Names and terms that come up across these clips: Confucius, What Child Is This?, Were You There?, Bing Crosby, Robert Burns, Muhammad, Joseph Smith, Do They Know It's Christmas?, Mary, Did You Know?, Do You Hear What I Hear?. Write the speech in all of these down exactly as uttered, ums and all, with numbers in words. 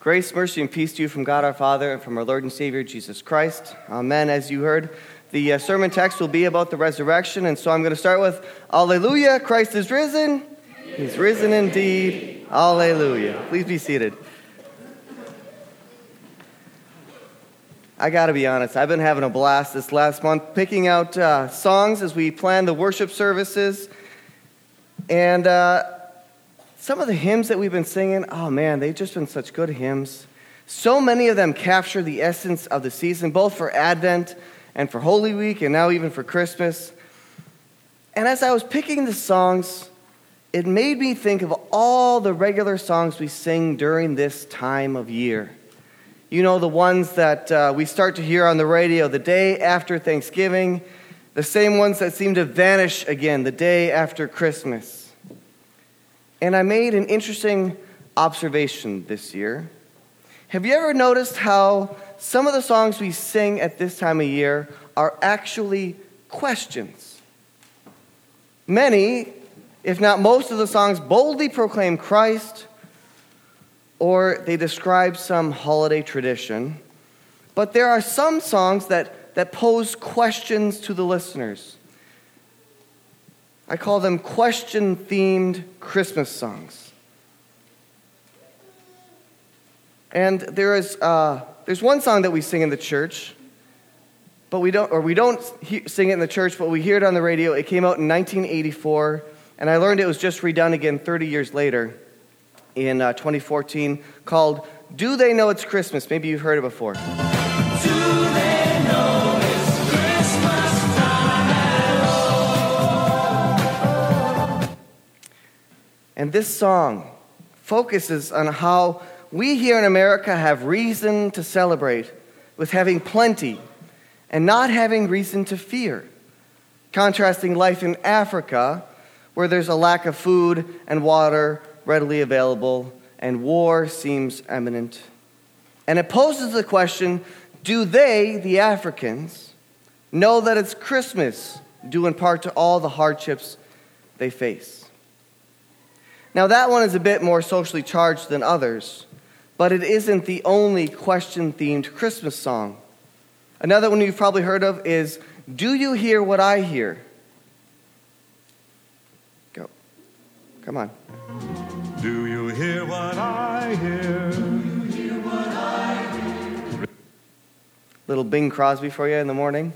Grace, mercy, and peace to you from God our Father and from our Lord and Savior, Jesus Christ. Amen. As you heard, the sermon text will be about the resurrection, and so I'm going to start with, Alleluia, Christ is risen. He's risen indeed. Alleluia. Please be seated. I got to be honest, I've been having a blast this last month picking out uh, songs as we plan the worship services. And uh, some of the hymns that we've been singing, oh man, they've just been such good hymns. So many of them capture the essence of the season, both for Advent and for Holy Week and now even for Christmas. And as I was picking the songs, it made me think of all the regular songs we sing during this time of year. You know, the ones that uh, we start to hear on the radio the day after Thanksgiving, the same ones that seem to vanish again the day after Christmas. And I made an interesting observation this year. Have you ever noticed how some of the songs we sing at this time of year are actually questions? Many, if not most of the songs, boldly proclaim Christ, or they describe some holiday tradition. But there are some songs that, that pose questions to the listeners. I call them question-themed Christmas songs. And there is uh, there's one song that we sing in the church, but we don't or we don't he- sing it in the church, but we hear it on the radio. It came out in nineteen eighty-four, and I learned it was just redone again thirty years later, in uh, twenty fourteen, called Do They Know It's Christmas? Maybe you've heard it before. Do they know it's Christmas time at all? And this song focuses on how we here in America have reason to celebrate with having plenty and not having reason to fear, contrasting life in Africa, where there's a lack of food and water readily available, and war seems imminent. And it poses the question, do they, the Africans, know that it's Christmas, due in part to all the hardships they face? Now, that one is a bit more socially charged than others, but it isn't the only question-themed Christmas song. Another one you've probably heard of is, Do You Hear What I Hear? Go. Come on. Do you hear what I hear? Do you hear what I hear? Little Bing Crosby for you in the morning.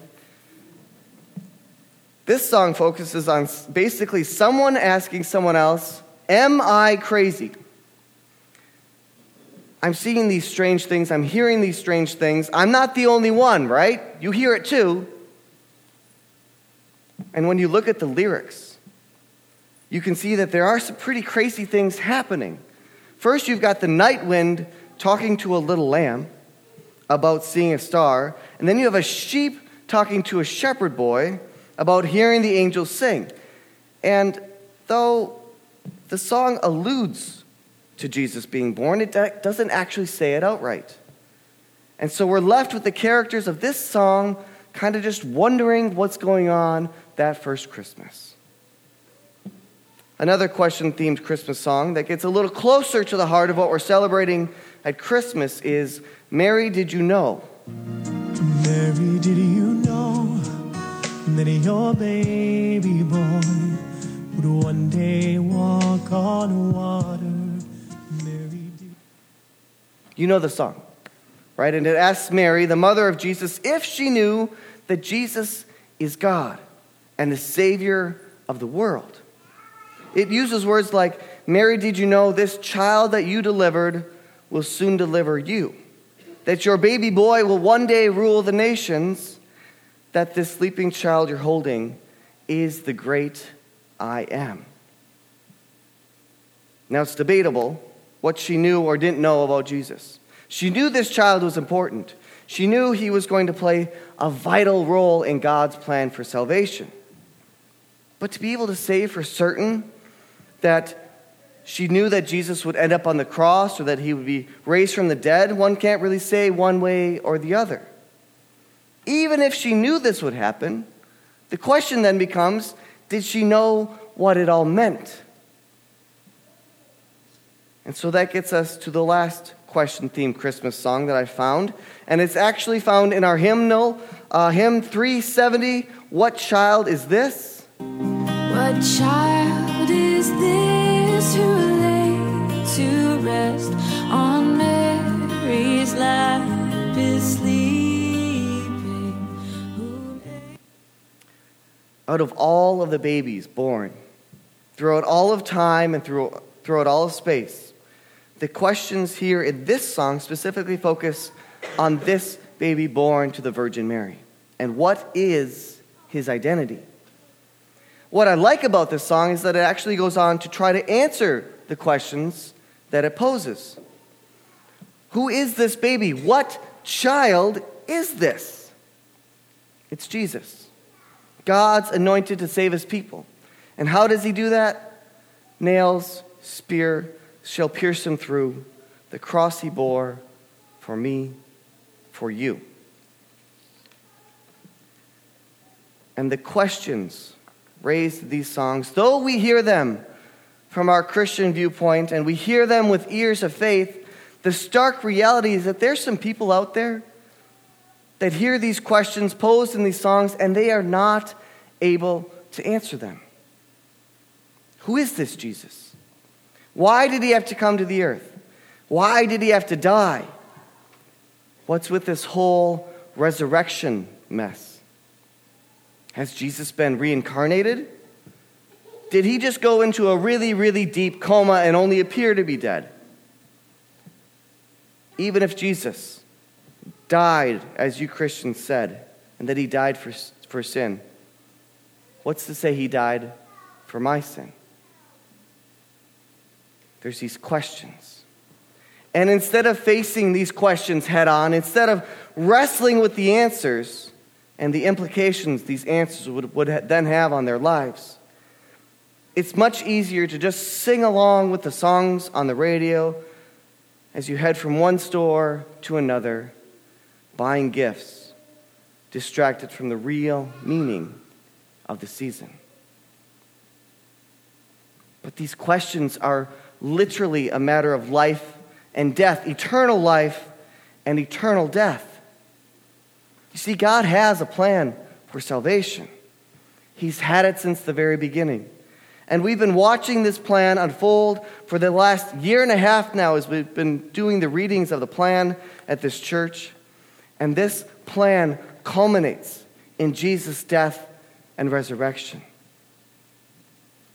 This song focuses on basically someone asking someone else, am I crazy? I'm seeing these strange things. I'm hearing these strange things. I'm not the only one, right? You hear it too. And when you look at the lyrics, you can see that there are some pretty crazy things happening. First, you've got the night wind talking to a little lamb about seeing a star. And then you have a sheep talking to a shepherd boy about hearing the angels sing. And though the song alludes to Jesus being born, it doesn't actually say it outright. And so we're left with the characters of this song kind of just wondering what's going on that first Christmas. Another question-themed Christmas song that gets a little closer to the heart of what we're celebrating at Christmas is Mary, Did You Know? Mary, did you know that your baby boy would one day walk on water? Mary, did... You know the song, right? And it asks Mary, the mother of Jesus, if she knew that Jesus is God and the Savior of the world. It uses words like, Mary, did you know this child that you delivered will soon deliver you? That your baby boy will one day rule the nations? That this sleeping child you're holding is the great I am? Now, it's debatable what she knew or didn't know about Jesus. She knew this child was important. She knew he was going to play a vital role in God's plan for salvation. But to be able to say for certain that she knew that Jesus would end up on the cross or that he would be raised from the dead, one can't really say one way or the other. Even if she knew this would happen, the question then becomes, did she know what it all meant? And so that gets us to the last question theme Christmas song that I found, and it's actually found in our hymnal, uh, hymn three seventy, What Child Is This? What child is this who laid to rest on Mary's lap is sleeping? Out of all of the babies born, throughout all of time and through, throughout all of space, the questions here in this song specifically focus on this baby born to the Virgin Mary. And what is his identity? What I like about this song is that it actually goes on to try to answer the questions that it poses. Who is this baby? What child is this? It's Jesus, God's anointed to save his people. And how does he do that? Nails, spear shall pierce him through, the cross he bore for me, for you. And the questions raised in these songs, though we hear them from our Christian viewpoint and we hear them with ears of faith, the stark reality is that there's some people out there that hear these questions posed in these songs and they are not able to answer them. Who is this Jesus? Why did he have to come to the earth? Why did he have to die? What's with this whole resurrection mess? Has Jesus been reincarnated? Did he just go into a really, really deep coma and only appear to be dead? Even if Jesus died, as you Christians said, and that he died for, for sin, what's to say he died for my sin? There's these questions. And instead of facing these questions head on, instead of wrestling with the answers and the implications these answers would, would then have on their lives, it's much easier to just sing along with the songs on the radio as you head from one store to another, buying gifts, distracted from the real meaning of the season. But these questions are literally a matter of life and death, eternal life and eternal death. You see, God has a plan for salvation. He's had it since the very beginning. And we've been watching this plan unfold for the last year and a half now as we've been doing the readings of the plan at this church. And this plan culminates in Jesus' death and resurrection.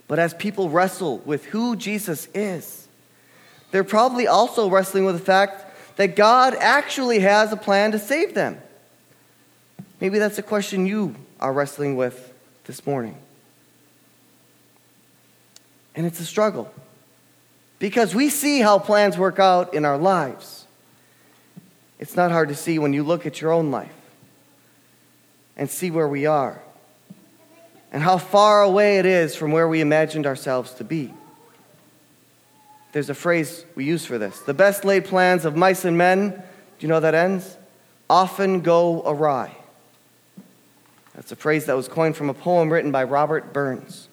But as people wrestle with who Jesus is, they're probably also wrestling with the fact that God actually has a plan to save them. Maybe that's a question you are wrestling with this morning. And it's a struggle, because we see how plans work out in our lives. It's not hard to see when you look at your own life and see where we are, and how far away it is from where we imagined ourselves to be. There's a phrase we use for this. The best laid plans of mice and men, do you know how that ends? Often go awry. That's a phrase that was coined from a poem written by Robert Burns.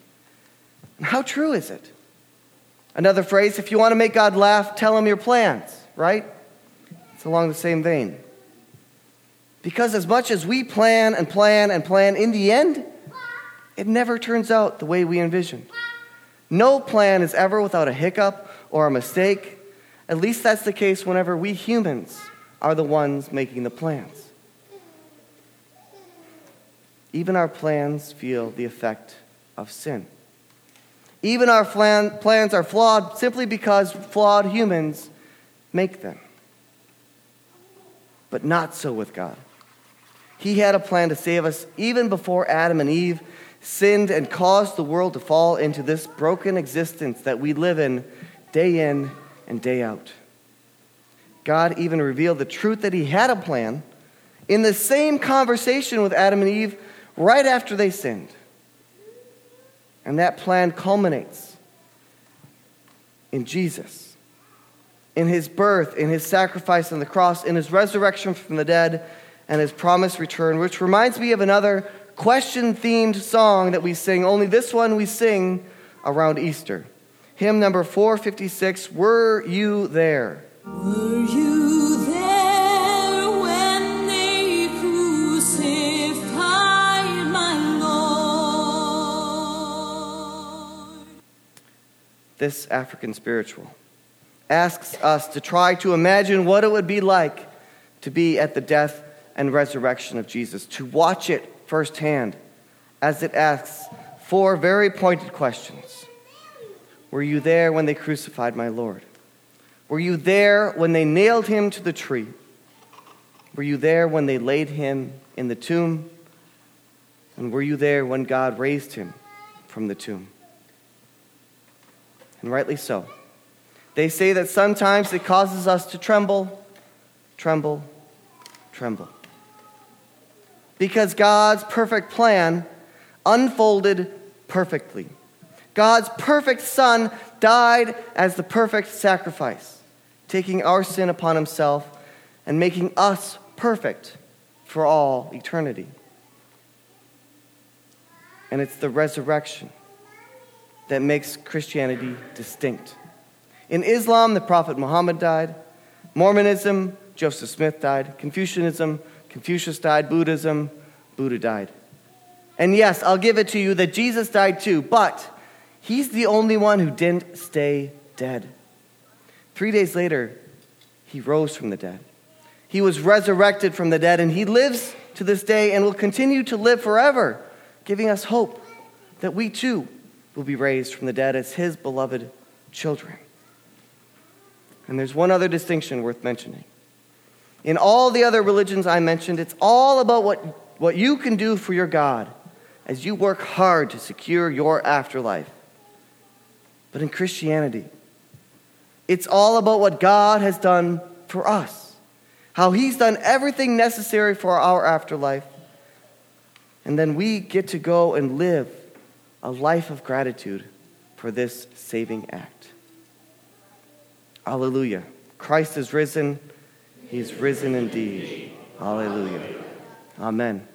And how true is it? Another phrase, if you want to make God laugh, tell him your plans, right? It's along the same vein. Because as much as we plan and plan and plan, in the end, it never turns out the way we envisioned. No plan is ever without a hiccup or a mistake. At least that's the case whenever we humans are the ones making the plans. Even our plans feel the effect of sin. Even our plan, plans are flawed simply because flawed humans make them. But not so with God. He had a plan to save us even before Adam and Eve sinned and caused the world to fall into this broken existence that we live in day in and day out. God even revealed the truth that he had a plan in the same conversation with Adam and Eve right after they sinned. And that plan culminates in Jesus, in his birth, in his sacrifice on the cross, in his resurrection from the dead, and his promised return, which reminds me of another question-themed song that we sing, only this one we sing around Easter. Hymn number four fifty-six, Were You There? Were you there when they crucified my Lord? This African spiritual asks us to try to imagine what it would be like to be at the death and resurrection of Jesus, to watch it firsthand as it asks four very pointed questions. Were you there when they crucified my Lord? Were you there when they nailed him to the tree? Were you there when they laid him in the tomb? And were you there when God raised him from the tomb? And rightly so. They say that sometimes it causes us to tremble, tremble, tremble. Because God's perfect plan unfolded perfectly. God's perfect Son died as the perfect sacrifice, taking our sin upon himself and making us perfect for all eternity. And it's the resurrection that makes Christianity distinct. In Islam, the Prophet Muhammad died. Mormonism, Joseph Smith died. Confucianism, Confucius died. Buddhism, Buddha died. And yes, I'll give it to you that Jesus died too, but he's the only one who didn't stay dead. Three days later, he rose from the dead. He was resurrected from the dead, and he lives to this day and will continue to live forever, giving us hope that we too will be raised from the dead as his beloved children. And there's one other distinction worth mentioning. In all the other religions I mentioned, it's all about what, what you can do for your God as you work hard to secure your afterlife. But in Christianity, it's all about what God has done for us, how he's done everything necessary for our afterlife, and then we get to go and live a life of gratitude for this saving act. Hallelujah. Christ is risen. He's risen indeed. Hallelujah. Amen.